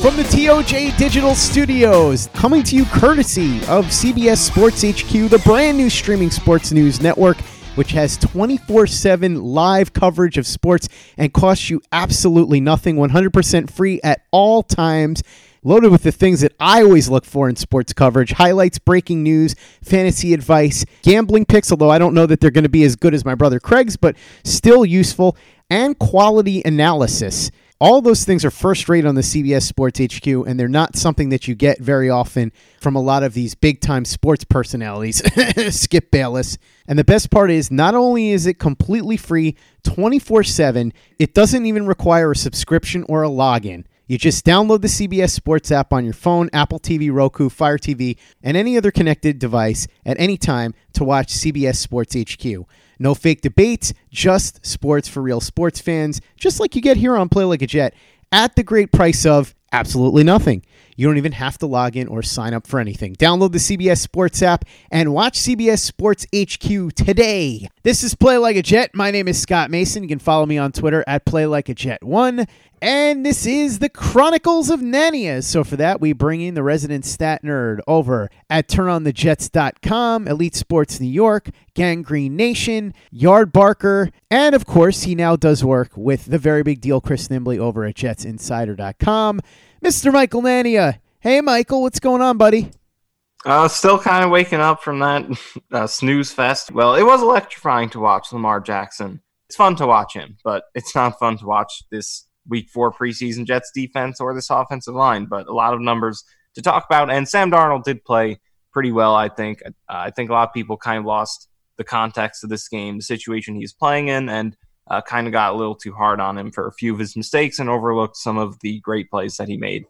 From the TOJ Digital Studios, coming to you courtesy of CBS Sports HQ, the brand new streaming sports news network, which has 24/7 live coverage of sports and costs you absolutely nothing, 100% free at all times, loaded with the things that I always look for in sports coverage: highlights, breaking news, fantasy advice, gambling picks, although I don't know that they're going to be as good as my brother Craig's, but still useful, and quality analysis. All those things are first rate on the CBS Sports HQ, and they're not something that you get very often from a lot of these big-time sports personalities, Skip Bayless. And the best part is, not only is it completely free, 24/7, it doesn't even require a subscription or a login. You just download the CBS Sports app on your phone, Apple TV, Roku, Fire TV, and any other connected device at any time to watch CBS Sports HQ. No fake debates, just sports for real sports fans, just like you get here on Play Like a Jet, at the great price of absolutely nothing. You don't even have to log in or sign up for anything. Download the CBS Sports app and watch CBS Sports HQ today. This is Play Like a Jet. My name is Scott Mason. You can follow me on Twitter at PlayLikeAJet1. And this is the Chronicles of Nania. So for that, we bring in the resident stat nerd over at TurnOnTheJets.com, Elite Sports New York, Gang Green Nation, Yard Barker, and of course, he now does work with the very big deal, Chris Nimbley, over at JetsInsider.com. Mr. Michael Nania. Hey, Michael, what's going on, buddy? Still kind of waking up from that snooze fest. Well, it was electrifying to watch Lamar Jackson. It's fun to watch him, but it's not fun to watch this Week 4 preseason Jets defense or this offensive line, but a lot of numbers to talk about. And Sam Darnold did play pretty well, I think. I think a lot of people kind of lost the context of this game, the situation he's playing in, and kind of got a little too hard on him for a few of his mistakes and overlooked some of the great plays that he made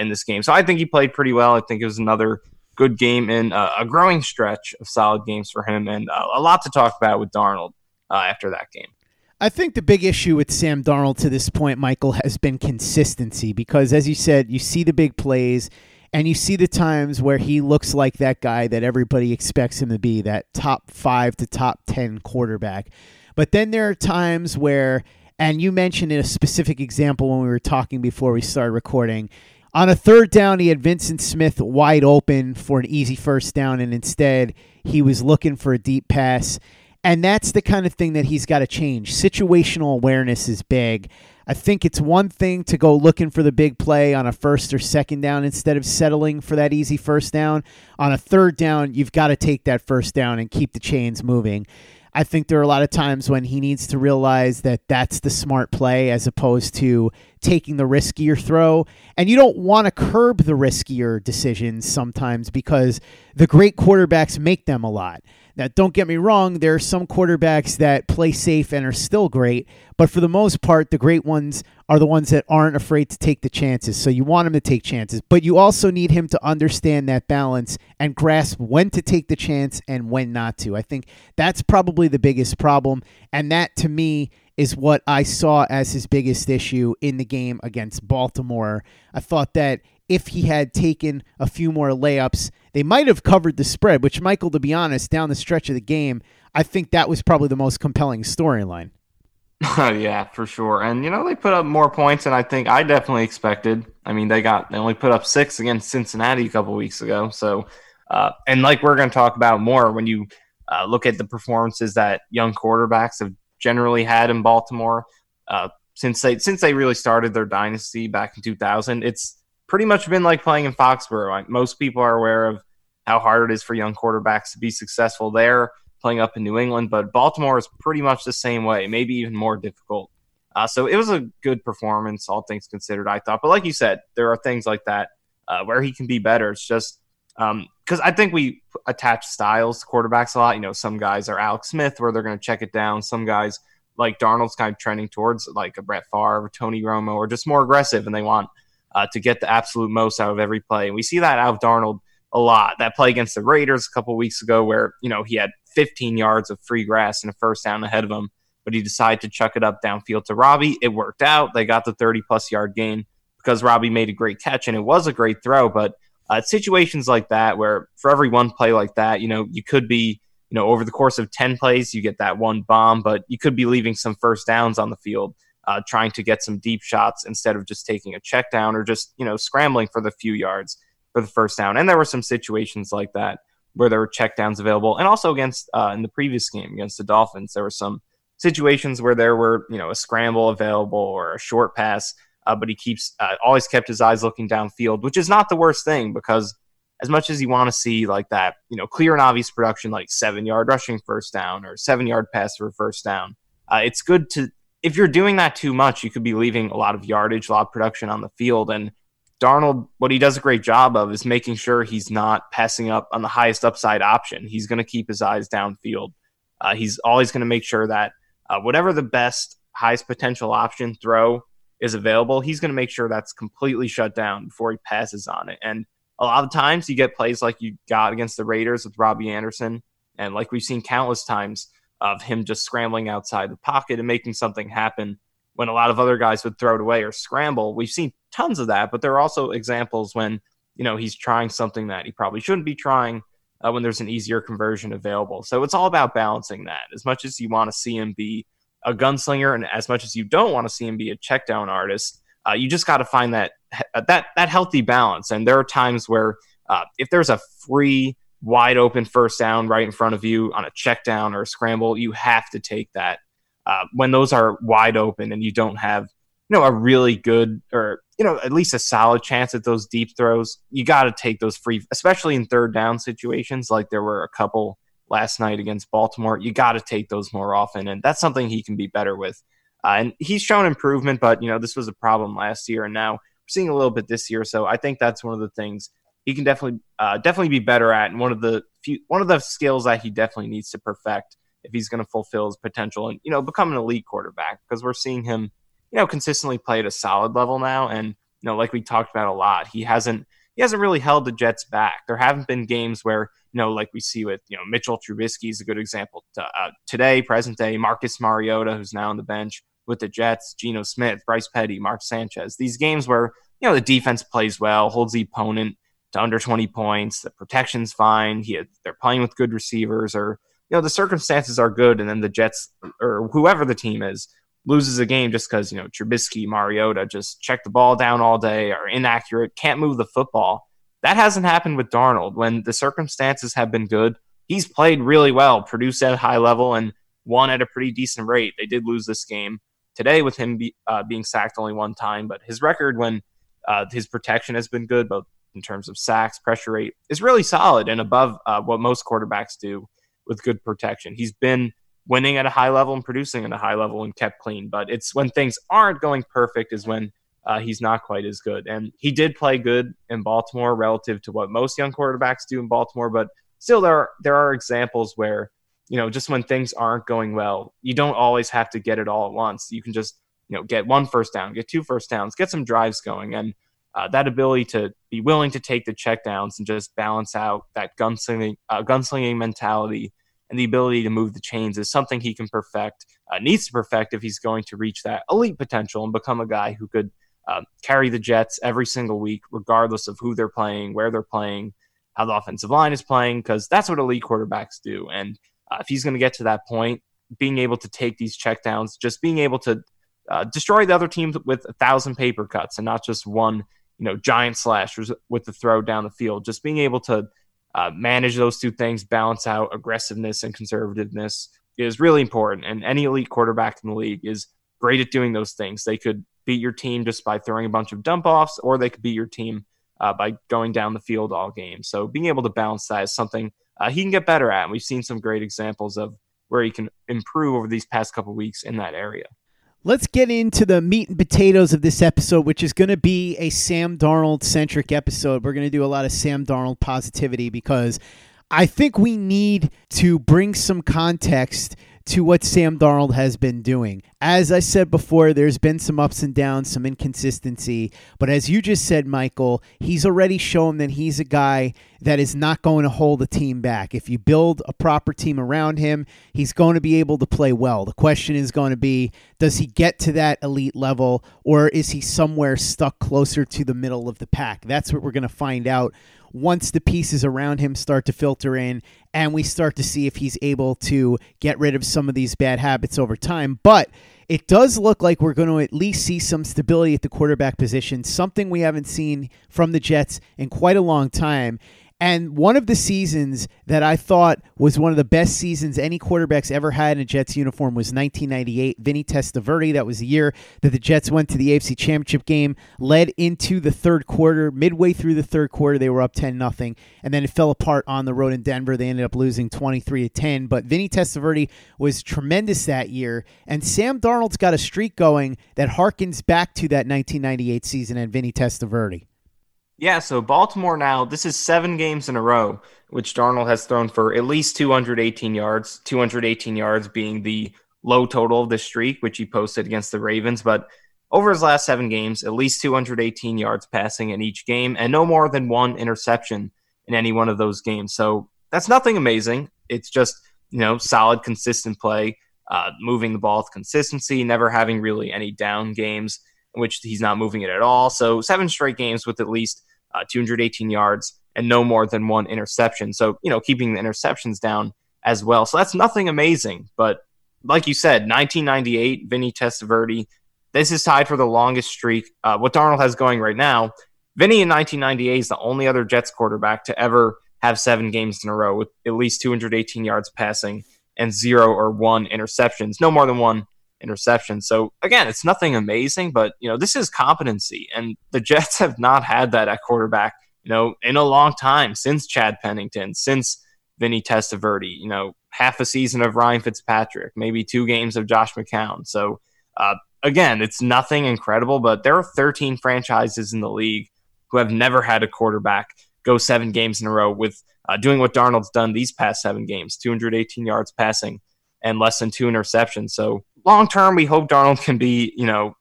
in this game. So I think he played pretty well. I think it was another good game and a growing stretch of solid games for him, and a lot to talk about with Darnold after that game. I think the big issue with Sam Darnold to this point, Michael, has been consistency because, as you said, you see the big plays and you see the times where he looks like that guy that everybody expects him to be, that top 5 to top 10 quarterback. But then there are times where, and you mentioned in a specific example when we were talking before we started recording, on a third down, he had Vincent Smith wide open for an easy first down, and instead he was looking for a deep pass. And that's the kind of thing that he's got to change. Situational awareness is big. I think it's one thing to go looking for the big play on a first or second down instead of settling for that easy first down. On a third down, you've got to take that first down and keep the chains moving. I think there are a lot of times when he needs to realize that that's the smart play as opposed to taking the riskier throw. And you don't want to curb the riskier decisions sometimes because the great quarterbacks make them a lot. Now, don't get me wrong, there are some quarterbacks that play safe and are still great, but for the most part, the great ones are the ones that aren't afraid to take the chances. So you want him to take chances, but you also need him to understand that balance and grasp when to take the chance and when not to. I think that's probably the biggest problem, and that, to me, is what I saw as his biggest issue in the game against Baltimore. I thought that if he had taken a few more layups, they might have covered the spread, which, Michael, to be honest, down the stretch of the game, I think that was probably the most compelling storyline. Yeah, for sure. And, you know, they put up more points than I think I definitely expected. I mean, they only put up 6 against Cincinnati a couple weeks ago. So, and like we're going to talk about more, when you look at the performances that young quarterbacks have generally had in Baltimore since they really started their dynasty back in 2000, it's pretty much been like playing in Foxborough. Like, most people are aware of how hard it is for young quarterbacks to be successful there, playing up in New England. But Baltimore is pretty much the same way, maybe even more difficult. So it was a good performance, all things considered, I thought. But like you said, there are things like that where he can be better. It's just because I think we attach styles to quarterbacks a lot. You know, some guys are Alex Smith where they're going to check it down. Some guys like Darnold's kind of trending towards like a Brett Favre or Tony Romo or just more aggressive, and they want to get the absolute most out of every play. And we see that out of Darnold a lot. That play against the Raiders a couple weeks ago where, you know, he had 15 yards of free grass and a first down ahead of him, but he decided to chuck it up downfield to Robbie. It worked out. They got the 30-plus yard gain because Robbie made a great catch, and it was a great throw. But situations like that where for every one play like that, you know, you could be, you know, over the course of 10 plays, you get that one bomb, but you could be leaving some first downs on the field, trying to get some deep shots instead of just taking a check down or just, you know, scrambling for the few yards for the first down. And there were some situations like that where there were check downs available. And also against in the previous game against the Dolphins, there were some situations where there were, you know, a scramble available or a short pass, but he keeps always kept his eyes looking downfield, which is not the worst thing, because as much as you want to see like that, you know, clear and obvious production, like 7-yard rushing first down or 7-yard pass for a first down, it's good to, if you're doing that too much, you could be leaving a lot of yardage, a lot of production on the field. And Darnold, what he does a great job of is making sure he's not passing up on the highest upside option. He's going to keep his eyes downfield. He's always going to make sure that whatever the best, highest potential option throw is available, he's going to make sure that's completely shut down before he passes on it. And a lot of times you get plays like you got against the Raiders with Robbie Anderson, and like we've seen countless times of him just scrambling outside the pocket and making something happen when a lot of other guys would throw it away or scramble. We've seen tons of that, but there are also examples when, you know, he's trying something that he probably shouldn't be trying when there's an easier conversion available. So it's all about balancing that. As much as you want to see him be a gunslinger and as much as you don't want to see him be a check down artist, you just got to find that healthy balance. And there are times where if there's a free wide open first down right in front of you on a check down or a scramble, you have to take that when those are wide open and you don't have, you know, a really good or, you know, at least a solid chance at those deep throws. You got to take those free, especially in third down situations like there were a couple last night against Baltimore. You got to take those more often, and that's something he can be better with. And he's shown improvement, but, you know, this was a problem last year, and now we're seeing a little bit this year. So I think that's one of the things he can definitely be better at, and one of the skills that he definitely needs to perfect if he's going to fulfill his potential and, you know, become an elite quarterback, because we're seeing him, you know, consistently play at a solid level now. And, you know, like we talked about a lot, he hasn't really held the Jets back. There haven't been games where, you know, like we see with, you know, Mitchell Trubisky is a good example today, present day, Marcus Mariota, who's now on the bench with the Jets, Geno Smith, Bryce Petty, Mark Sanchez. These games where, you know, the defense plays well, holds the opponent to under 20 points, the protection's fine, they're playing with good receivers, or, you know, the circumstances are good, and then the Jets or whoever the team is loses a game just because, you know, Trubisky, Mariota just check the ball down all day, are inaccurate, can't move the football. That hasn't happened with Darnold. When the circumstances have been good, he's played really well, produced at a high level, and won at a pretty decent rate. They did lose this game today with him being sacked only one time, but his record when his protection has been good, both in terms of sacks, pressure rate, is really solid and above what most quarterbacks do with good protection. He's been winning at a high level and producing at a high level and kept clean. But it's when things aren't going perfect is when he's not quite as good. And he did play good in Baltimore relative to what most young quarterbacks do in Baltimore. But still, there are examples where, you know, just when things aren't going well, you don't always have to get it all at once. You can just, you know, get one first down, get two first downs, get some drives going. And that ability to be willing to take the checkdowns and just balance out that gunslinging mentality and the ability to move the chains is something he can perfect, needs to perfect if he's going to reach that elite potential and become a guy who could carry the Jets every single week, regardless of who they're playing, where they're playing, how the offensive line is playing, because that's what elite quarterbacks do. And if he's going to get to that point, being able to take these checkdowns, just being able to destroy the other team with 1,000 paper cuts and not just one, you know, giant slash with the throw down the field, just being able to manage those two things, balance out aggressiveness and conservativeness is really important. And any elite quarterback in the league is great at doing those things. They could beat your team just by throwing a bunch of dump offs, or they could beat your team by going down the field all game. So being able to balance that is something he can get better at. And we've seen some great examples of where he can improve over these past couple weeks in that area. Let's get into the meat and potatoes of this episode, which is going to be a Sam Darnold-centric episode. We're going to do a lot of Sam Darnold positivity because I think we need to bring some context to what Sam Darnold has been doing. As I said before, there's been some ups and downs, some inconsistency. But as you just said, Michael, he's already shown that he's a guy that is not going to hold the team back. If you build a proper team around him, he's going to be able to play well. The question is going to be, does he get to that elite level, or is he somewhere stuck closer to the middle of the pack? That's what we're going to find out once the pieces around him start to filter in and we start to see if he's able to get rid of some of these bad habits over time. But it does look like we're going to at least see some stability at the quarterback position, something we haven't seen from the Jets in quite a long time. And one of the seasons that I thought was one of the best seasons any quarterback's ever had in a Jets uniform was 1998. Vinny Testaverde, that was the year that the Jets went to the AFC Championship game, led into the third quarter. Midway through the third quarter, they were up 10-0, and then it fell apart on the road in Denver. They ended up losing 23-10, but Vinny Testaverde was tremendous that year, and Sam Darnold's got a streak going that harkens back to that 1998 season and Vinny Testaverde. Yeah, so Baltimore now, this is 7 games in a row, which Darnold has thrown for at least 218 yards, 218 yards being the low total of the streak, which he posted against the Ravens. But over his last 7 games, at least 218 yards passing in each game and no more than one interception in any one of those games. So that's nothing amazing. It's just, you know, solid, consistent play, moving the ball with consistency, never having really any down games, which he's not moving it at all. So 7 straight games with at least 218 yards and no more than one interception. So, you know, keeping the interceptions down as well. So that's nothing amazing. But like you said, 1998, Vinny Testaverde, this is tied for the longest streak. What Darnold has going right now, Vinny in 1998 is the only other Jets quarterback to ever have 7 games in a row with at least 218 yards passing and 0 or 1 interceptions, no more than one interception. So again, it's nothing amazing, but you know, this is competency, and the Jets have not had that at quarterback, you know, in a long time, since Chad Pennington, since Vinny Testaverde, you know, half a season of Ryan Fitzpatrick, maybe 2 games of Josh McCown. So again, it's nothing incredible, but there are 13 franchises in the league who have never had a quarterback go 7 games in a row with doing what Darnold's done these past 7 games, 218 yards passing and less than 2 interceptions. So long term, we hope Darnold can be, you know,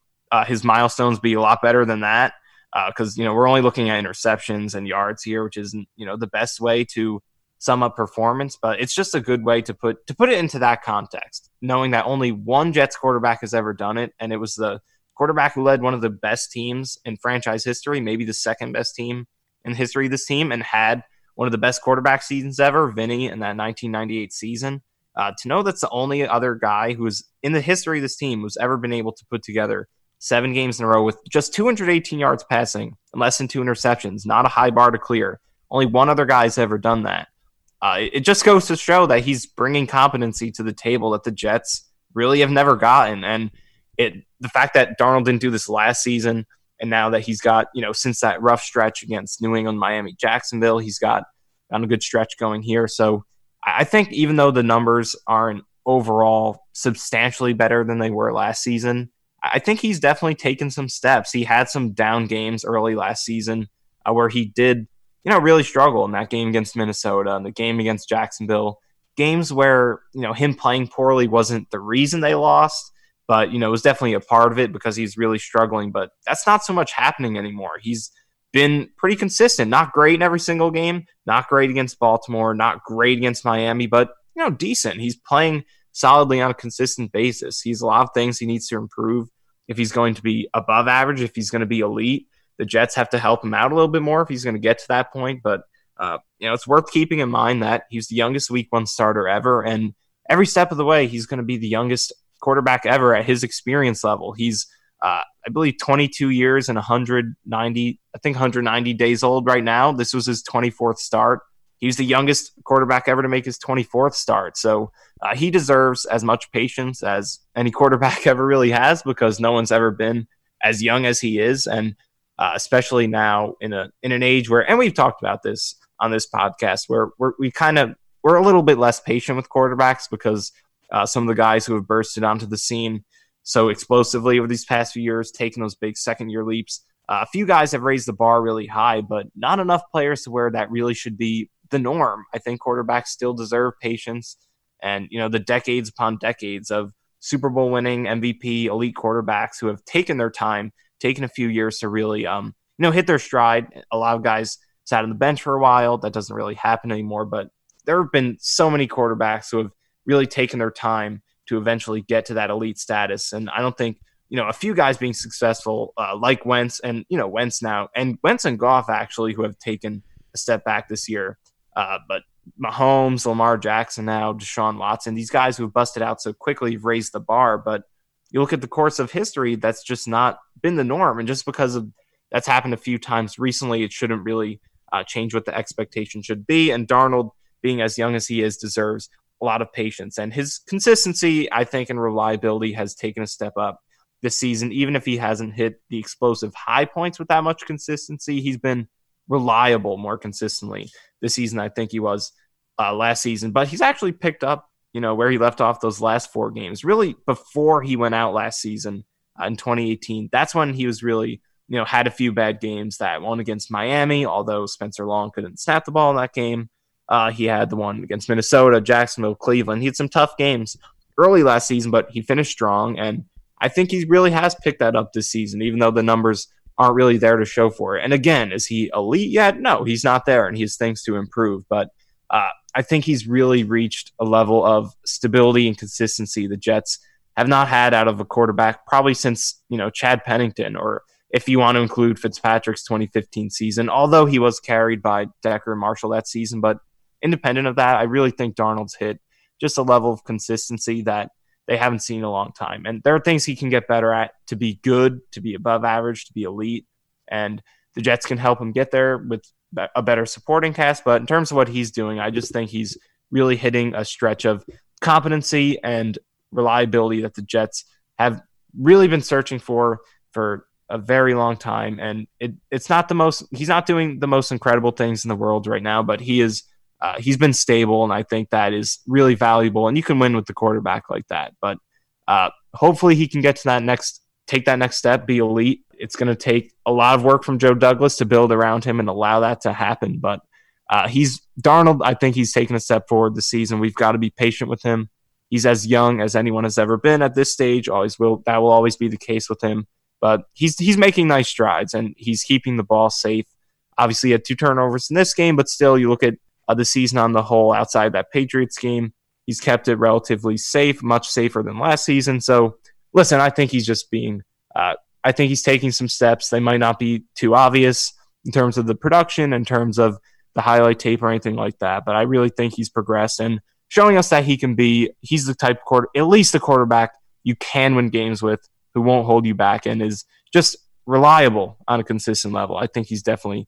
his milestones be a lot better than that, because, you know, we're only looking at interceptions and yards here, which isn't, you know, the best way to sum up performance. But it's just a good way to put it into that context, knowing that only one Jets quarterback has ever done it. And it was the quarterback who led one of the best teams in franchise history, maybe the second best team in history of this team, and had one of the best quarterback seasons ever, Vinny, in that 1998 season. To know that's the only other guy who's in the history of this team who's ever been able to put together 7 games in a row with just 218 yards passing and less than 2 interceptions, not a high bar to clear. Only one other guy's ever done that. It just goes to show that he's bringing competency to the table that the Jets really have never gotten. And the fact that Darnold didn't do this last season, and now that he's got, you know, since that rough stretch against New England, Miami, Jacksonville, he's got on a good stretch going here. So I think even though the numbers aren't overall substantially better than they were last season, I think he's definitely taken some steps. He had some down games early last season where he did, you know, really struggle in that game against Minnesota and the game against Jacksonville, games where, you know, him playing poorly wasn't the reason they lost, but, you know, it was definitely a part of it because he's really struggling. But that's not so much happening anymore. He's been pretty consistent, not great in every single game, not great against Baltimore, not great against Miami, but, you know, decent. He's playing solidly on a consistent basis. He's a lot of things he needs to improve if he's going to be above average, if he's going to be elite. The Jets have to help him out a little bit more if he's going to get to that point, but, you know, it's worth keeping in mind that he's the youngest week one starter ever, and every step of the way, he's going to be the youngest quarterback ever at his experience level. He's I believe 22 years and 190 days old right now. This was his 24th start. He was the youngest quarterback ever to make his 24th start. So he deserves as much patience as any quarterback ever really has, because no one's ever been as young as he is. And especially now in an age where, and we've talked about this on this podcast, where we're a little bit less patient with quarterbacks because some of the guys who have bursted onto the scene so explosively over these past few years, taking those big second-year leaps. A few guys have raised the bar really high, but not enough players to where that really should be the norm. I think quarterbacks still deserve patience. And, you know, the decades upon decades of Super Bowl winning, MVP, elite quarterbacks who have taken their time, taken a few years to really, hit their stride. A lot of guys sat on the bench for a while. That doesn't really happen anymore. But there have been so many quarterbacks who have really taken their time to eventually get to that elite status. And I don't think, a few guys being successful like Wentz and, Wentz now and Wentz and Goff actually who have taken a step back this year. But Mahomes, Lamar Jackson now, Deshaun Watson, these guys who have busted out so quickly have raised the bar. But you look at the course of history, that's just not been the norm. And just because of that's happened a few times recently, it shouldn't really change what the expectation should be. And Darnold, being as young as he is, deserves a lot of patience. And his consistency, I think, and reliability has taken a step up this season. Even if he hasn't hit the explosive high points with that much consistency, he's been reliable more consistently this season. I think he was last season, but he's actually picked up, where he left off those last four games, really before he went out last season in 2018. That's when he was really, had a few bad games. That one against Miami, although Spencer Long couldn't snap the ball in that game. He had the one against Minnesota, Jacksonville, Cleveland. He had some tough games early last season, but he finished strong. And I think he really has picked that up this season, even though the numbers aren't really there to show for it. And again, is he elite yet? No, he's not there, and he has things to improve. But I think he's really reached a level of stability and consistency the Jets have not had out of a quarterback probably since, Chad Pennington, or if you want to include Fitzpatrick's 2015 season, although he was carried by Decker and Marshall that season. But independent of that, I really think Darnold's hit just a level of consistency that they haven't seen in a long time. And there are things he can get better at to be good, to be above average, to be elite. And the Jets can help him get there with a better supporting cast. But in terms of what he's doing, I just think he's really hitting a stretch of competency and reliability that the Jets have really been searching for a very long time. And it's not the most, he's not doing the most incredible things in the world right now, but he is. He's been stable, and I think that is really valuable. And you can win with the quarterback like that. But hopefully he can get to take that next step, be elite. It's going to take a lot of work from Joe Douglas to build around him and allow that to happen. But Darnold, I think he's taken a step forward this season. We've got to be patient with him. He's as young as anyone has ever been at this stage. Always will. That will always be the case with him. But he's making nice strides, and he's keeping the ball safe. Obviously, he had two turnovers in this game, but still, you look at the season on the whole, outside that Patriots game, he's kept it relatively safe, much safer than last season. So, listen, I think he's just being I think he's taking some steps. They might not be too obvious in terms of the production, in terms of the highlight tape or anything like that, but I really think he's progressed and showing us that he's the type of quarterback you can win games with, who won't hold you back and is just reliable on a consistent level. I think he's definitely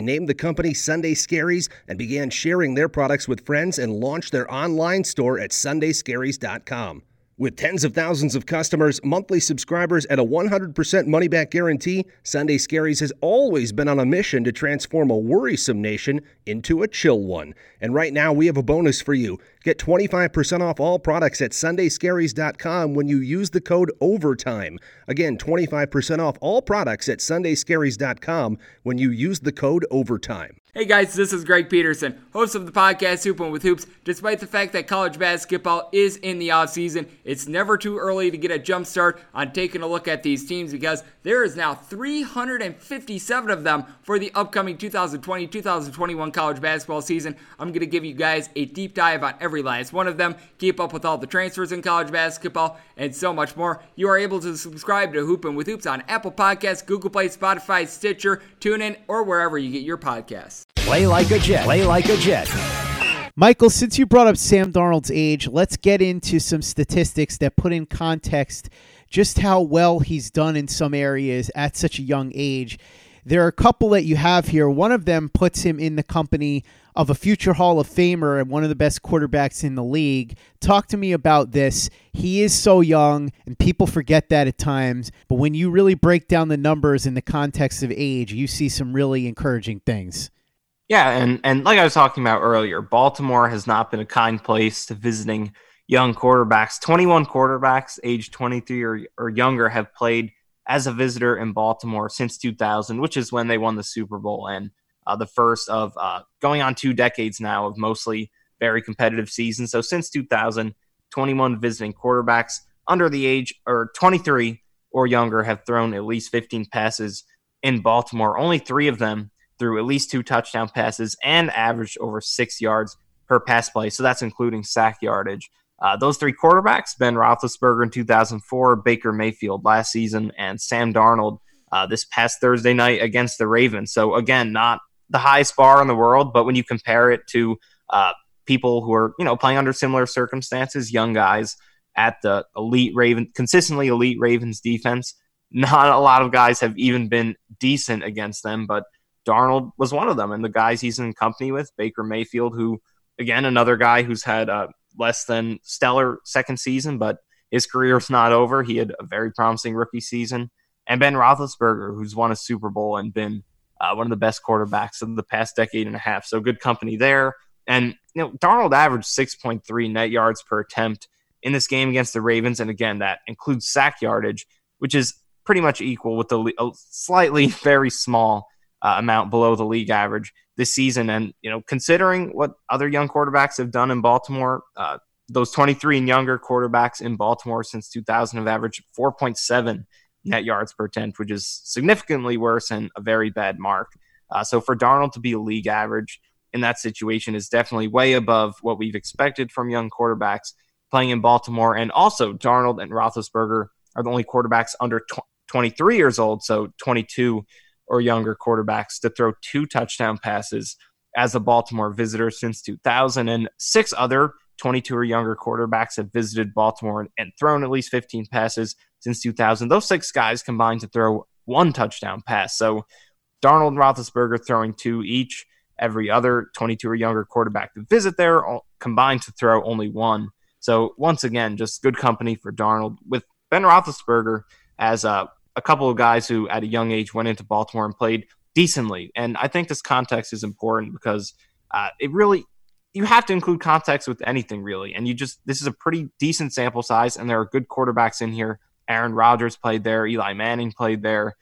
named the company Sunday Scaries and began sharing their products with friends and launched their online store at sundayscaries.com. With tens of thousands of customers, monthly subscribers, and a 100% money-back guarantee, Sunday Scaries has always been on a mission to transform a worrisome nation into a chill one. And right now, we have a bonus for you. Get 25% off all products at sundayscaries.com when you use the code OVERTIME. Again, 25% off all products at sundayscaries.com when you use the code OVERTIME. Hey guys, this is Greg Peterson, host of the podcast Hoopin' with Hoops. Despite the fact that college basketball is in the offseason, it's never too early to get a jump start on taking a look at these teams, because there is now 357 of them for the upcoming 2020-2021 college basketball season. I'm going to give you guys a deep dive on every last one of them, keep up with all the transfers in college basketball, and so much more. You are able to subscribe to Hoopin' with Hoops on Apple Podcasts, Google Play, Spotify, Stitcher, TuneIn, or wherever you get your podcasts. Play like a Jet. Play like a Jet. Michael, since you brought up Sam Darnold's age, let's get into some statistics that put in context just how well he's done in some areas at such a young age. There are a couple that you have here. One of them puts him in the company of a future Hall of Famer and one of the best quarterbacks in the league. Talk to me about this. He is so young, and people forget that at times, but when you really break down the numbers in the context of age, you see some really encouraging things. Yeah, and like I was talking about earlier, Baltimore has not been a kind place to visiting young quarterbacks. 21 quarterbacks age 23 or younger have played as a visitor in Baltimore since 2000, which is when they won the Super Bowl, and the first of going on 2 decades now of mostly very competitive seasons. So since 2000, 21 visiting quarterbacks under the age or 23 or younger have thrown at least 15 passes in Baltimore. Only 3 of them through at least 2 touchdown passes and averaged over 6 yards per pass play. So that's including sack yardage. Those 3 quarterbacks, Ben Roethlisberger in 2004, Baker Mayfield last season, and Sam Darnold this past Thursday night against the Ravens. So again, not the highest bar in the world, but when you compare it to people who are, playing under similar circumstances, young guys at the consistently elite Ravens defense, not a lot of guys have even been decent against them, but Darnold was one of them, and the guys he's in company with, Baker Mayfield, who, again, another guy who's had a less than stellar second season, but his career's not over. He had a very promising rookie season. And Ben Roethlisberger, who's won a Super Bowl and been one of the best quarterbacks of the past decade and a half. So good company there. And Darnold averaged 6.3 net yards per attempt in this game against the Ravens, and again, that includes sack yardage, which is pretty much equal with a slightly very small amount below the league average this season. And, considering what other young quarterbacks have done in Baltimore, those 23 and younger quarterbacks in Baltimore since 2000 have averaged 4.7 net yards per attempt, which is significantly worse and a very bad mark. So for Darnold to be a league average in that situation is definitely way above what we've expected from young quarterbacks playing in Baltimore. And also Darnold and Roethlisberger are the only quarterbacks under 23 years old, so 22 or younger quarterbacks to throw 2 touchdown passes as a Baltimore visitor since 2000, and 6 other 22 or younger quarterbacks have visited Baltimore and thrown at least 15 passes since 2000. Those 6 guys combined to throw 1 touchdown pass. So Darnold and Roethlisberger throwing 2 each. Every other 22 or younger quarterback to visit there combined to throw only 1. So once again, just good company for Darnold with Ben Roethlisberger as a couple of guys who at a young age went into Baltimore and played decently. And I think this context is important because you have to include context with anything really. And this is a pretty decent sample size, and there are good quarterbacks in here. Aaron Rodgers played there. Eli Manning played there.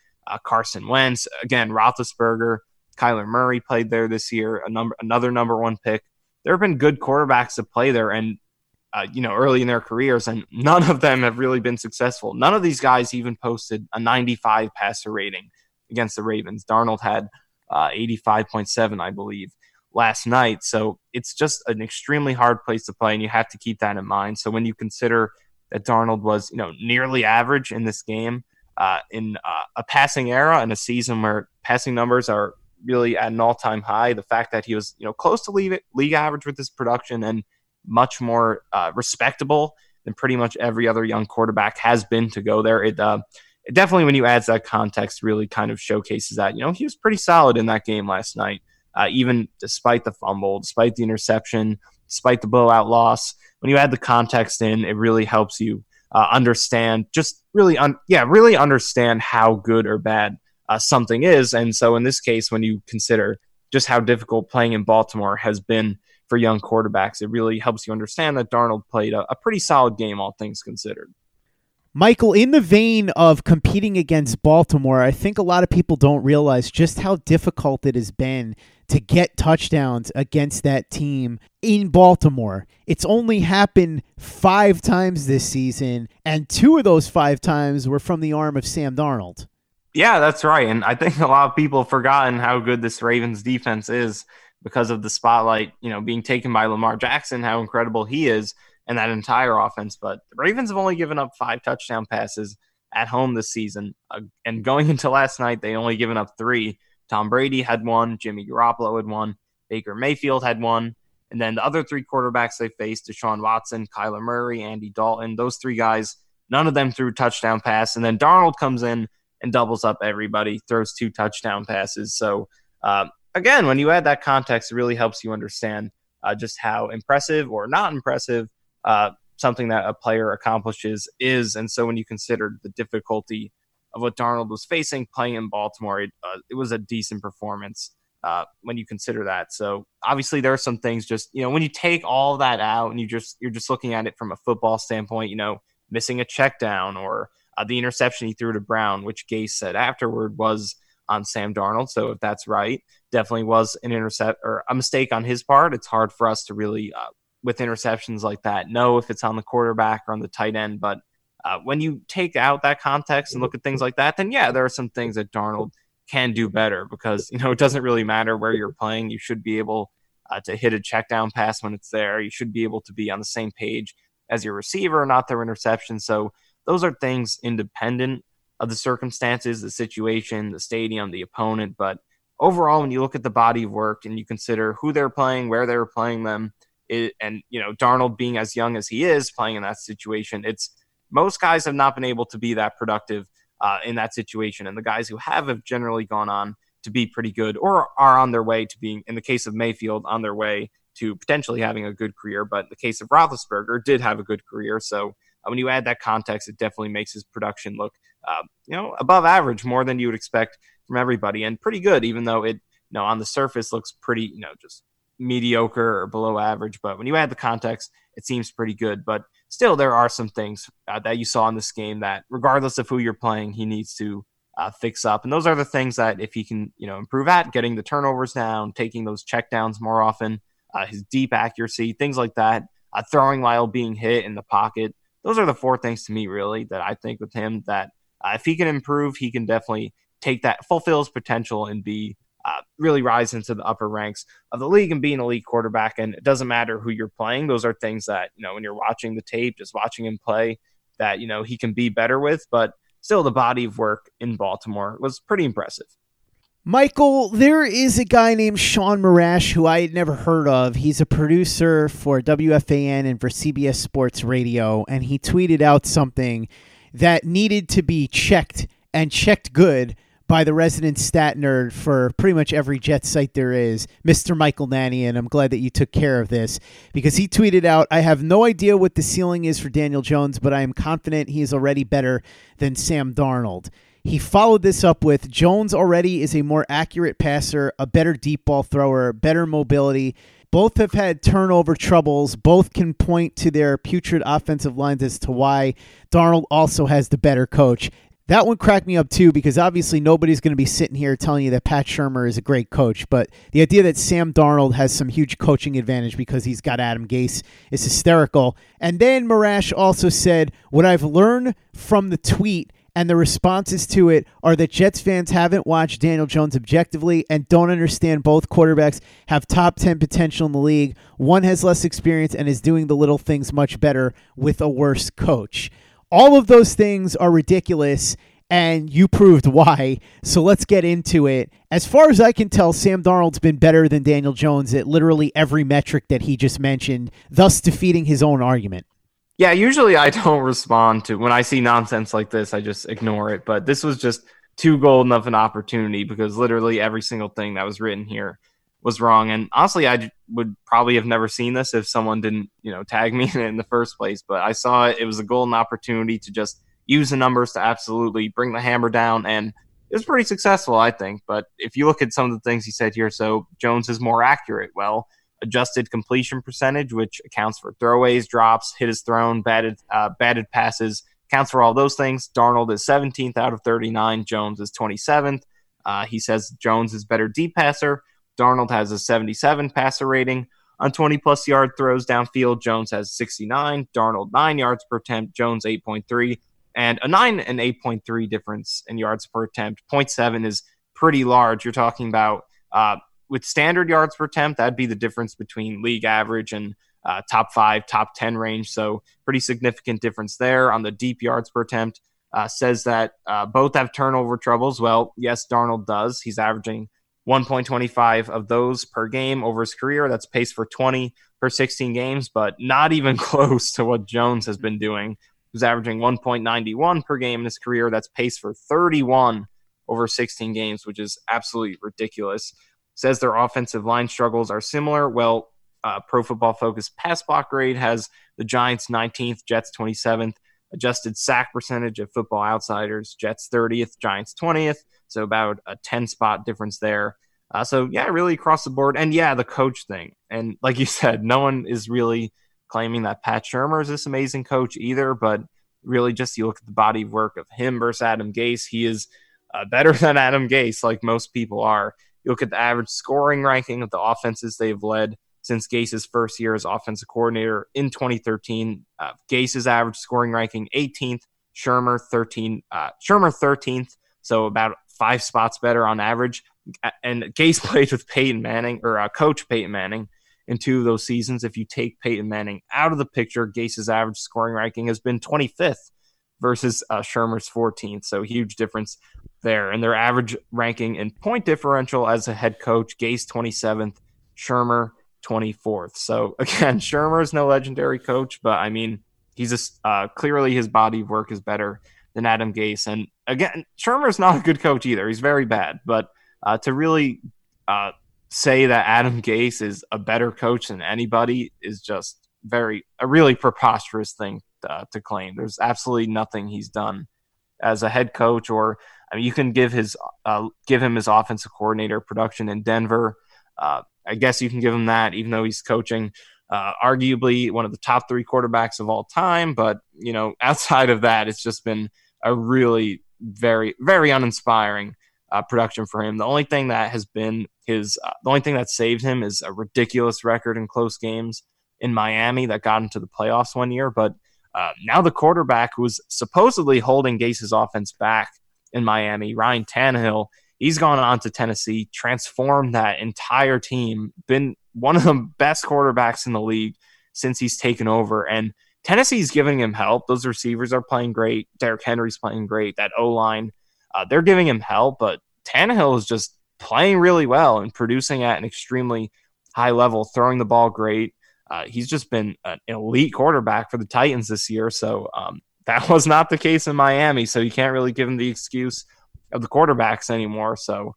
Carson Wentz, again, Roethlisberger, Kyler Murray played there this year. Another number 1 pick. There have been good quarterbacks to play there and, early in their careers, and none of them have really been successful. None of these guys even posted a 95 passer rating against the Ravens. Darnold had 85.7, I believe, last night. So it's just an extremely hard place to play, and you have to keep that in mind. So when you consider that Darnold was, nearly average in this game in a passing era and a season where passing numbers are really at an all-time high, the fact that he was, close to league average with his production and much more respectable than pretty much every other young quarterback has been to go there. It definitely, when you add that context, really kind of showcases that, he was pretty solid in that game last night, even despite the fumble, despite the interception, despite the blowout loss. When you add the context in, it really helps you understand, just really understand how good or bad something is. And so in this case, when you consider just how difficult playing in Baltimore has been for young quarterbacks. It really helps you understand that Darnold played a pretty solid game, all things considered. Michael, in the vein of competing against Baltimore, I think a lot of people don't realize just how difficult it has been to get touchdowns against that team in Baltimore. It's only happened 5 times this season, and 2 of those 5 times were from the arm of Sam Darnold. Yeah, that's right. And I think a lot of people have forgotten how good this Ravens defense is because of the spotlight, being taken by Lamar Jackson, how incredible he is, and that entire offense. But the Ravens have only given up 5 touchdown passes at home this season. And going into last night, they only given up 3. Tom Brady had 1. Jimmy Garoppolo had 1. Baker Mayfield had 1. And then the other 3 quarterbacks they faced, Deshaun Watson, Kyler Murray, Andy Dalton, those 3 guys, none of them threw a touchdown pass. And then Darnold comes in and doubles up everybody, throws 2 touchdown passes. So, again, when you add that context, it really helps you understand just how impressive or not impressive something that a player accomplishes is. And so when you consider the difficulty of what Darnold was facing playing in Baltimore, it was a decent performance when you consider that. So obviously there are some things just, when you take all that out and you're just looking at it from a football standpoint, missing a check down or the interception he threw to Brown, which Gase said afterward was on Sam Darnold. So if that's right, definitely was an intercept or a mistake on his part. It's hard for us to really, with interceptions like that, know if it's on the quarterback or on the tight end. But when you take out that context and look at things like that, then yeah, there are some things that Darnold can do better because, it doesn't really matter where you're playing. You should be able to hit a check down pass when it's there. You should be able to be on the same page as your receiver, not their interception. So those are things independent of the circumstances, the situation, the stadium, the opponent. But overall, when you look at the body of work and you consider who they're playing, where they're playing them, and, Darnold being as young as he is playing in that situation, most guys have not been able to be that productive in that situation. And the guys who have generally gone on to be pretty good or are on their way to being, in the case of Mayfield, on their way to potentially having a good career. But in the case of Roethlisberger, did have a good career. So when you add that context, it definitely makes his production look, above average, more than you would expect from everybody, and pretty good, even though it, on the surface looks pretty, just mediocre or below average. But when you add the context, it seems pretty good. But still, there are some things that you saw in this game that, regardless of who you're playing, he needs to fix up. And those are the things that, if he can, improve at, getting the turnovers down, taking those checkdowns more often, his deep accuracy, things like that, throwing while being hit in the pocket. Those are the 4 things to me, really, that I think with him that if he can improve, he can definitely take that, fulfill his potential and be really rise into the upper ranks of the league and be an elite quarterback. And it doesn't matter who you're playing. Those are things that, when you're watching the tape, just watching him play that, he can be better with. But still, the body of work in Baltimore was pretty impressive. Michael, there is a guy named Sean Marash who I had never heard of. He's a producer for WFAN and for CBS Sports Radio, and he tweeted out something that needed to be checked, and checked good, by the resident stat nerd for pretty much every Jet site there is, Mr. Michael Nania, and I'm glad that you took care of this, because he tweeted out, "I have no idea what the ceiling is for Daniel Jones, but I am confident he is already better than Sam Darnold." He followed this up with, "Jones already is a more accurate passer, a better deep ball thrower, better mobility. Both have had turnover troubles. Both can point to their putrid offensive lines as to why Darnold also has the better coach." That one cracked me up, too, because obviously nobody's going to be sitting here telling you that Pat Shurmur is a great coach. But the idea that Sam Darnold has some huge coaching advantage because he's got Adam Gase is hysterical. And then Marash also said, "What I've learned from the tweet and the responses to it are that Jets fans haven't watched Daniel Jones objectively and don't understand both quarterbacks have top 10 potential in the league. One has less experience and is doing the little things much better with a worse coach." All of those things are ridiculous, and you proved why. So let's get into it. As far as I can tell, Sam Darnold's been better than Daniel Jones at literally every metric that he just mentioned, thus defeating his own argument. Yeah, usually I don't respond to when I see nonsense like this. I just ignore it. But this was just too golden of an opportunity because literally every single thing that was written here was wrong. And honestly, I would probably have never seen this if someone didn't, tag me in it in the first place. But I saw it. It was a golden opportunity to just use the numbers to absolutely bring the hammer down. And it was pretty successful, I think. But if you look at some of the things he said here, so Jones is more accurate. Well, adjusted completion percentage, which accounts for throwaways, drops, hit is thrown, batted passes, accounts for all those things. Darnold is 17th out of 39. Jones is 27th. He says Jones is better deep passer. Darnold has a 77 passer rating. On 20-plus yard throws downfield, Jones has 69. Darnold, 9 yards per attempt. Jones, 8.3. And a 9 and 8.3 difference in yards per attempt. 0.7 is pretty large. You're talking about with standard yards per attempt, that'd be the difference between league average and top 5, top 10 range. So pretty significant difference there on the deep yards per attempt. Says that both have turnover troubles. Well, yes, Darnold does. He's averaging 1.25 of those per game over his career. That's paced for 20 per 16 games, but not even close to what Jones has been doing. He's averaging 1.91 per game in his career. That's paced for 31 over 16 games, which is absolutely ridiculous. Says their offensive line struggles are similar. Well, Pro Football Focus pass block grade has the Giants 19th, Jets 27th. Adjusted sack percentage of Football Outsiders, Jets 30th, Giants 20th. So about a 10-spot difference there. So, yeah, really across the board. And, yeah, the coach thing. And like you said, no one is really claiming that Pat Shurmur is this amazing coach either, but really just you look at the body of work of him versus Adam Gase. He is better than Adam Gase, like most people are. You look at the average scoring ranking of the offenses they've led since Gase's first year as offensive coordinator in 2013. Gase's average scoring ranking 18th, Shurmur 13th, so about 5 spots better on average. And Gase played with Peyton Manning, or coach Peyton Manning, in 2 of those seasons. If you take Peyton Manning out of the picture, Gase's average scoring ranking has been 25th versus Shurmur's 14th, so huge difference there. And their average ranking in point differential as a head coach, Gase 27th, Shurmur 24th. So, again, Shurmur is no legendary coach, but, I mean, he's clearly his body of work is better than Adam Gase. And, again, Shurmur's not a good coach either. He's very bad. But to really say that Adam Gase is a better coach than anybody is just a really preposterous thing to claim. There's absolutely nothing he's done as a head coach, or I mean, you can give him his offensive coordinator production in Denver. I guess you can give him that, even though he's coaching arguably one of the top 3 quarterbacks of all time. But, you know, outside of that, it's just been a really very, very uninspiring production for him. The only thing that has been the only thing that saved him is a ridiculous record in close games in Miami that got him to the playoffs one year. But now the quarterback who was supposedly holding Gase's offense back in Miami, Ryan Tannehill, he's gone on to Tennessee, transformed that entire team, been one of the best quarterbacks in the league since he's taken over. And Tennessee's giving him help. Those receivers are playing great. Derrick Henry's playing great. That O-line, they're giving him help. But Tannehill is just playing really well and producing at an extremely high level, throwing the ball great. He's just been an elite quarterback for the Titans this year. So that was not the case in Miami. So you can't really give him the excuse of the quarterbacks anymore. So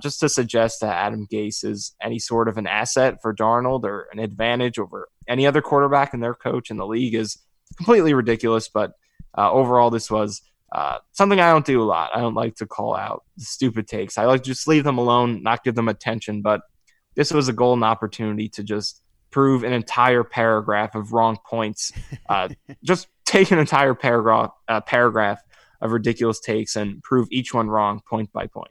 just to suggest that Adam Gase is any sort of an asset for Darnold or an advantage over any other quarterback and their coach in the league is completely ridiculous. But overall, this was something I don't do a lot. I don't like to call out stupid takes. I like to just leave them alone, not give them attention. But this was a golden opportunity to just prove an entire paragraph of wrong points. Just take an entire paragraph of ridiculous takes and prove each one wrong point by point.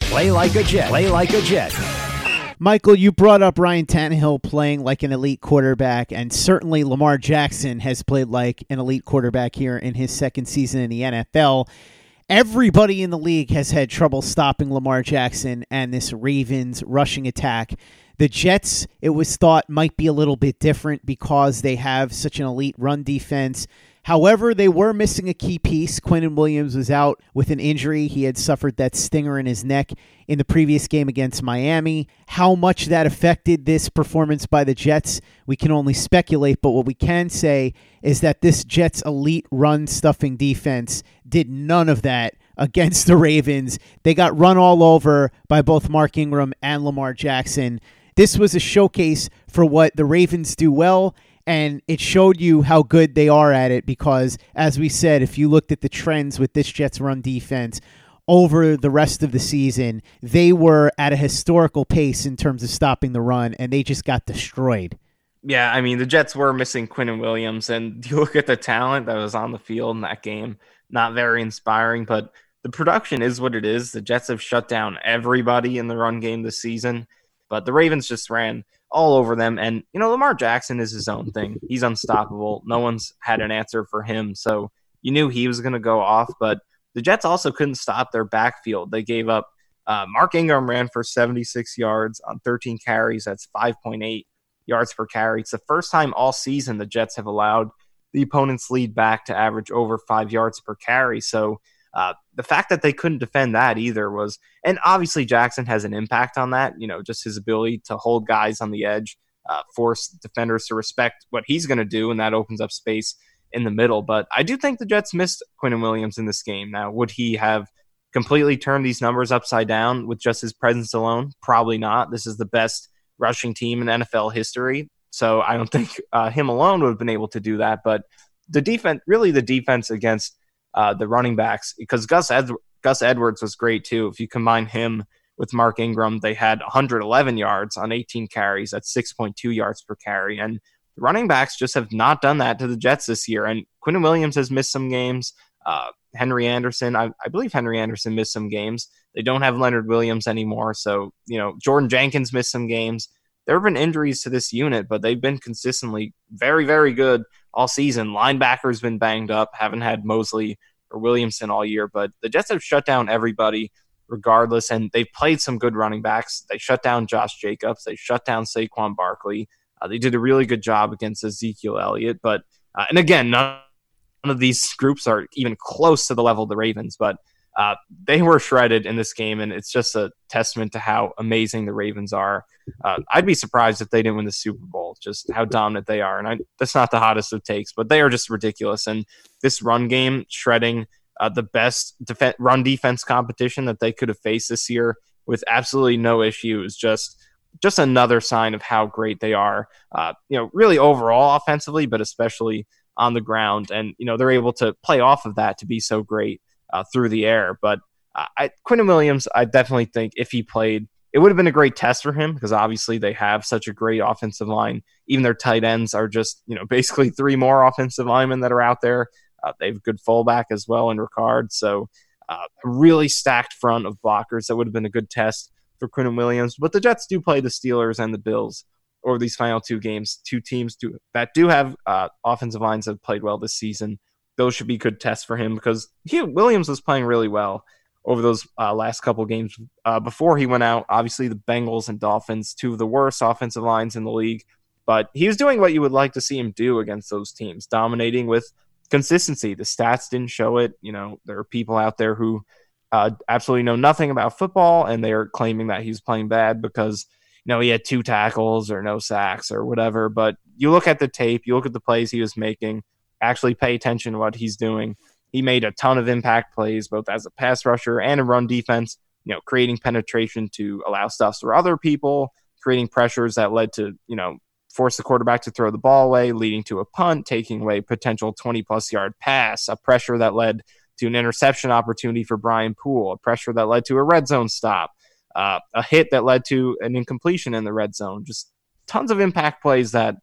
Play like a Jet. Play like a Jet. Michael, you brought up Ryan Tannehill playing like an elite quarterback, and certainly Lamar Jackson has played like an elite quarterback here in his second season in the NFL. Everybody in the league has had trouble stopping Lamar Jackson and this Ravens rushing attack. The Jets, it was thought, might be a little bit different because they have such an elite run defense. However, they were missing a key piece. Quinnen Williams was out with an injury. He had suffered that stinger in his neck in the previous game against Miami. How much that affected this performance by the Jets, we can only speculate, but what we can say is that this Jets elite run-stuffing defense did none of that against the Ravens. They got run all over by both Mark Ingram and Lamar Jackson. This was a showcase for what the Ravens do well, and it showed you how good they are at it because, as we said, if you looked at the trends with this Jets run defense over the rest of the season, they were at a historical pace in terms of stopping the run, and they just got destroyed. Yeah, I mean, the Jets were missing Quinnen Williams, and you look at the talent that was on the field in that game, not very inspiring, but the production is what it is. The Jets have shut down everybody in the run game this season, but the Ravens just ran all over them. And, you know, Lamar Jackson is his own thing. He's unstoppable. No one's had an answer for him. So you knew he was going to go off, but the Jets also couldn't stop their backfield. They gave up. Mark Ingram ran for 76 yards on 13 carries. That's 5.8 yards per carry. It's the first time all season the Jets have allowed the opponent's lead back to average over 5 yards per carry. So the fact that they couldn't defend that either was, and obviously Jackson has an impact on that, you know, just his ability to hold guys on the edge, force defenders to respect what he's going to do, and that opens up space in the middle. But I do think the Jets missed Quinnen Williams in this game. Now, would he have completely turned these numbers upside down with just his presence alone? Probably not. This is the best rushing team in NFL history, so I don't think him alone would have been able to do that. But the defense, really the defense against the running backs, because Gus Edwards was great too. If you combine him with Mark Ingram, they had 111 yards on 18 carries. That's 6.2 yards per carry. And the running backs just have not done that to the Jets this year. And Quinnen Williams has missed some games. Henry Anderson, I believe Henry Anderson missed some games. They don't have Leonard Williams anymore. So, you know, Jordan Jenkins missed some games. There have been injuries to this unit, but they've been consistently very, very good all season. Linebacker's been banged up, haven't had Mosley or Williamson all year, but the Jets have shut down everybody regardless, and they've played some good running backs. They shut down Josh Jacobs. They shut down Saquon Barkley. They did a really good job against Ezekiel Elliott, but and again, none of these groups are even close to the level of the Ravens, but they were shredded in this game, and it's just a testament to how amazing the Ravens are. I'd be surprised if they didn't win the Super Bowl, just how dominant they are. And that's not the hottest of takes, but they are just ridiculous. And this run game, shredding the best run defense competition that they could have faced this year with absolutely no issues, just another sign of how great they are, really overall offensively, but especially on the ground. And, you know, they're able to play off of that to be so great through the air. But Quinnen Williams, I definitely think if he played, it would have been a great test for him because obviously they have such a great offensive line. Even their tight ends are just, you know, basically three more offensive linemen that are out there. They have a good fullback as well in Ricard. So a really stacked front of blockers. That would have been a good test for Quinnen Williams. But the Jets do play the Steelers and the Bills over these final two games. Two teams that do have offensive lines that have played well this season. Those should be good tests for him because Williams was playing really well over those last couple games before he went out. Obviously, the Bengals and Dolphins, two of the worst offensive lines in the league, but he was doing what you would like to see him do against those teams, dominating with consistency. The stats didn't show it. You know, there are people out there who absolutely know nothing about football, and they are claiming that he's playing bad because, you know, he had two tackles or no sacks or whatever. But you look at the tape, you look at the plays he was making, actually pay attention to what he's doing. He made a ton of impact plays, both as a pass rusher and a run defense, you know, creating penetration to allow stuffs for other people, creating pressures that led to, you know, force the quarterback to throw the ball away, leading to a punt, taking away potential 20-plus yard pass, a pressure that led to an interception opportunity for Brian Poole, a pressure that led to a red zone stop, a hit that led to an incompletion in the red zone. Just tons of impact plays that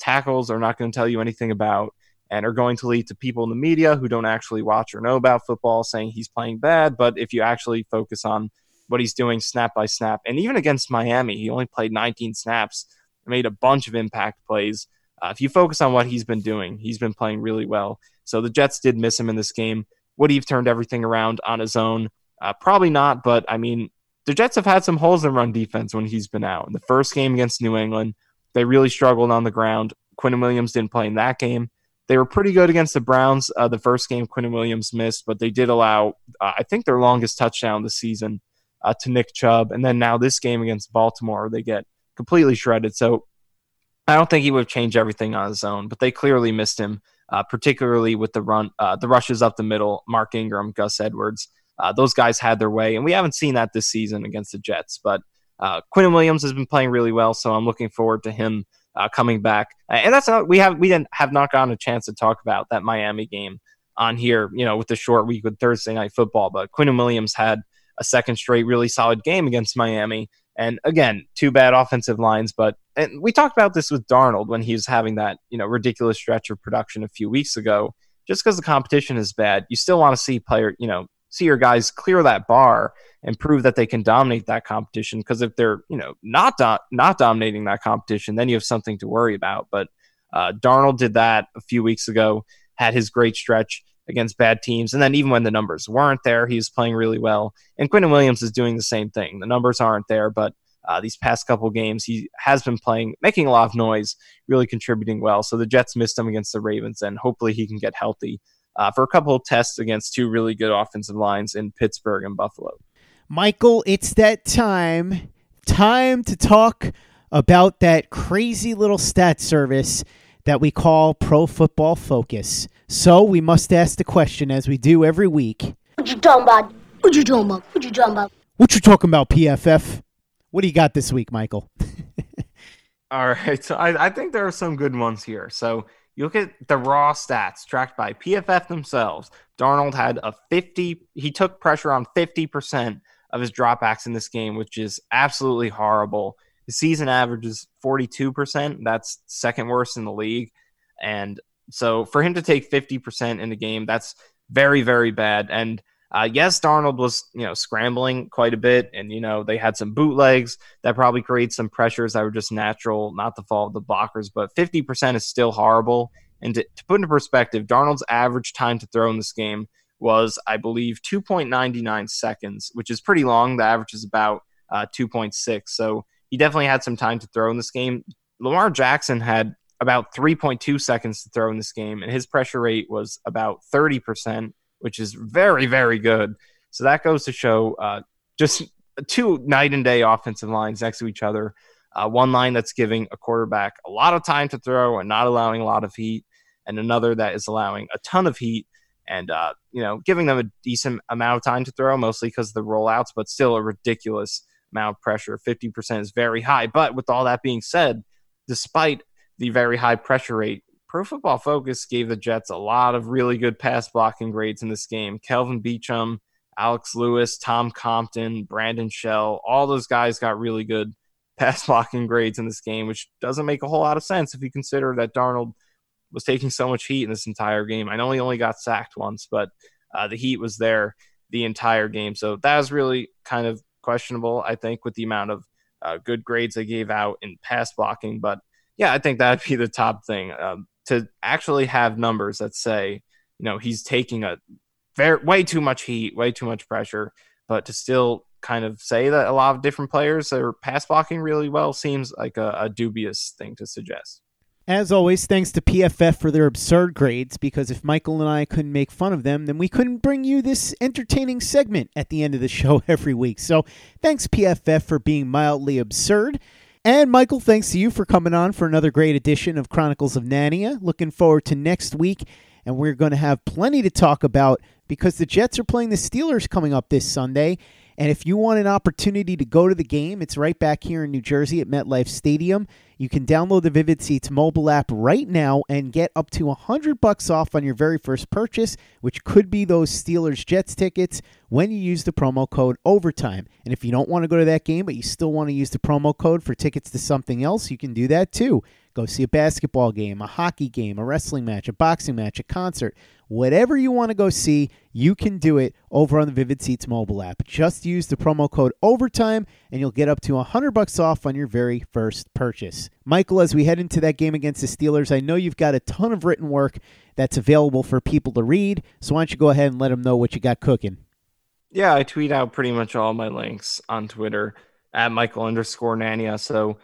tackles are not going to tell you anything about, and are going to lead to people in the media who don't actually watch or know about football saying he's playing bad. But if you actually focus on what he's doing snap by snap, and even against Miami, he only played 19 snaps, made a bunch of impact plays. If you focus on what he's been doing, he's been playing really well. So the Jets did miss him in this game. Would he have turned everything around on his own? Probably not, but I mean, the Jets have had some holes in run defense when he's been out. In the first game against New England, they really struggled on the ground. Quinnen Williams didn't play in that game. They were pretty good against the Browns. The first game, Quinnen Williams missed, but they did allow, I think, their longest touchdown this season to Nick Chubb. And then now this game against Baltimore, they get completely shredded. So I don't think he would have changed everything on his own, but they clearly missed him, particularly with the run, the rushes up the middle, Mark Ingram, Gus Edwards. Those guys had their way, and we haven't seen that this season against the Jets. But Quinnen Williams has been playing really well, so I'm looking forward to him coming back. And that's not, we have not gotten a chance to talk about that Miami game on here, you know, with the short week with Thursday Night Football. But Quinnen Williams had a second straight really solid game against Miami. And again, two bad offensive lines, but and we talked about this with Darnold when he was having that, you know, ridiculous stretch of production a few weeks ago. Just because the competition is bad, you still want to see player, you know, see your guys clear that bar and prove that they can dominate that competition. Because if they're, you know, not dominating that competition, then you have something to worry about. But Darnold did that a few weeks ago, had his great stretch against bad teams. And then even when the numbers weren't there, he was playing really well. And Quinnen Williams is doing the same thing. The numbers aren't there, but these past couple games, he has been playing, making a lot of noise, really contributing well. So the Jets missed him against the Ravens, and hopefully he can get healthy for a couple of tests against two really good offensive lines in Pittsburgh and Buffalo. Michael, it's that time. Time to talk about that crazy little stat service that we call Pro Football Focus. So we must ask the question, as we do every week. What you talking about? What you talking about? What you talking about? What you talking about, PFF? What do you got this week, Michael? All right, so I think there are some good ones here. So you look at the raw stats tracked by PFF themselves. Darnold had he took pressure on 50% of his dropbacks in this game, which is absolutely horrible. His season average is 42%. That's second worst in the league. And so for him to take 50% in the game, that's very, very bad. And yes, Darnold was, you know, scrambling quite a bit. And, you know, they had some bootlegs that probably create some pressures that were just natural, not the fault of the blockers. But 50% is still horrible. And to put into perspective, Darnold's average time to throw in this game was, I believe, 2.99 seconds, which is pretty long. The average is about 2.6. So he definitely had some time to throw in this game. Lamar Jackson had about 3.2 seconds to throw in this game, and his pressure rate was about 30%, which is very, very good. So that goes to show just two night and day offensive lines next to each other. One line that's giving a quarterback a lot of time to throw and not allowing a lot of heat, and another that is allowing a ton of heat and you know, giving them a decent amount of time to throw, mostly because of the rollouts, but still a ridiculous amount of pressure. 50% is very high. But with all that being said, despite the very high pressure rate, Pro Football Focus gave the Jets a lot of really good pass blocking grades in this game. Kelvin Beachum, Alex Lewis, Tom Compton, Brandon Shell, all those guys got really good pass blocking grades in this game, which doesn't make a whole lot of sense if you consider that Darnold was taking so much heat in this entire game. I know he only got sacked once, but the heat was there the entire game. So that was really kind of questionable, I think, with the amount of good grades they gave out in pass blocking. But yeah, I think that'd be the top thing, to actually have numbers that say, you know, he's taking a way too much heat, way too much pressure, but to still kind of say that a lot of different players are pass blocking really well seems like a dubious thing to suggest. As always, thanks to PFF for their absurd grades, because if Michael and I couldn't make fun of them, then we couldn't bring you this entertaining segment at the end of the show every week. So thanks, PFF, for being mildly absurd. And Michael, thanks to you for coming on for another great edition of Chronicles of Nania. Looking forward to next week, and we're going to have plenty to talk about because the Jets are playing the Steelers coming up this Sunday. And if you want an opportunity to go to the game, it's right back here in New Jersey at MetLife Stadium. You can download the Vivid Seats mobile app right now and get up to $100 off on your very first purchase, which could be those Steelers-Jets tickets when you use the promo code OVERTIME. And if you don't want to go to that game, but you still want to use the promo code for tickets to something else, you can do that too. Go see a basketball game, a hockey game, a wrestling match, a boxing match, a concert. Whatever you want to go see, you can do it over on the Vivid Seats mobile app. Just use the promo code OVERTIME, and you'll get up to $100 off on your very first purchase. Michael, as we head into that game against the Steelers, I know you've got a ton of written work that's available for people to read, so why don't you go ahead and let them know what you got cooking? Yeah, I tweet out pretty much all my links on Twitter, at Michael_Nania, so...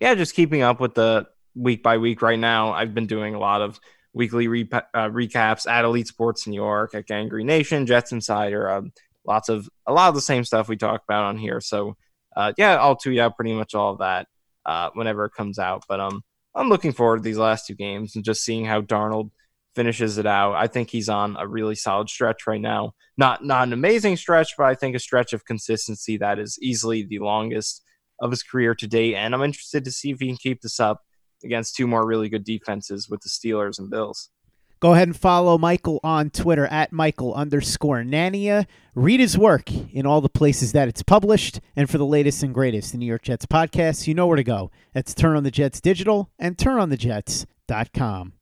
yeah, just keeping up with the week by week right now. I've been doing a lot of weekly recaps at Elite Sports New York, at Gang Green Nation, Jets Insider. A lot of the same stuff we talk about on here. So, yeah, I'll tweet out pretty much all of that whenever it comes out. But I'm looking forward to these last two games and just seeing how Darnold finishes it out. I think he's on a really solid stretch right now. Not an amazing stretch, but I think a stretch of consistency that is easily the longest of his career to date. And I'm interested to see if he can keep this up against two more really good defenses with the Steelers and Bills. Go ahead and follow Michael on Twitter at Michael_Nania. Read his work in all the places that it's published. And for the latest and greatest in New York Jets podcasts, you know where to go. That's Turn on the Jets Digital and turnonthejets.com.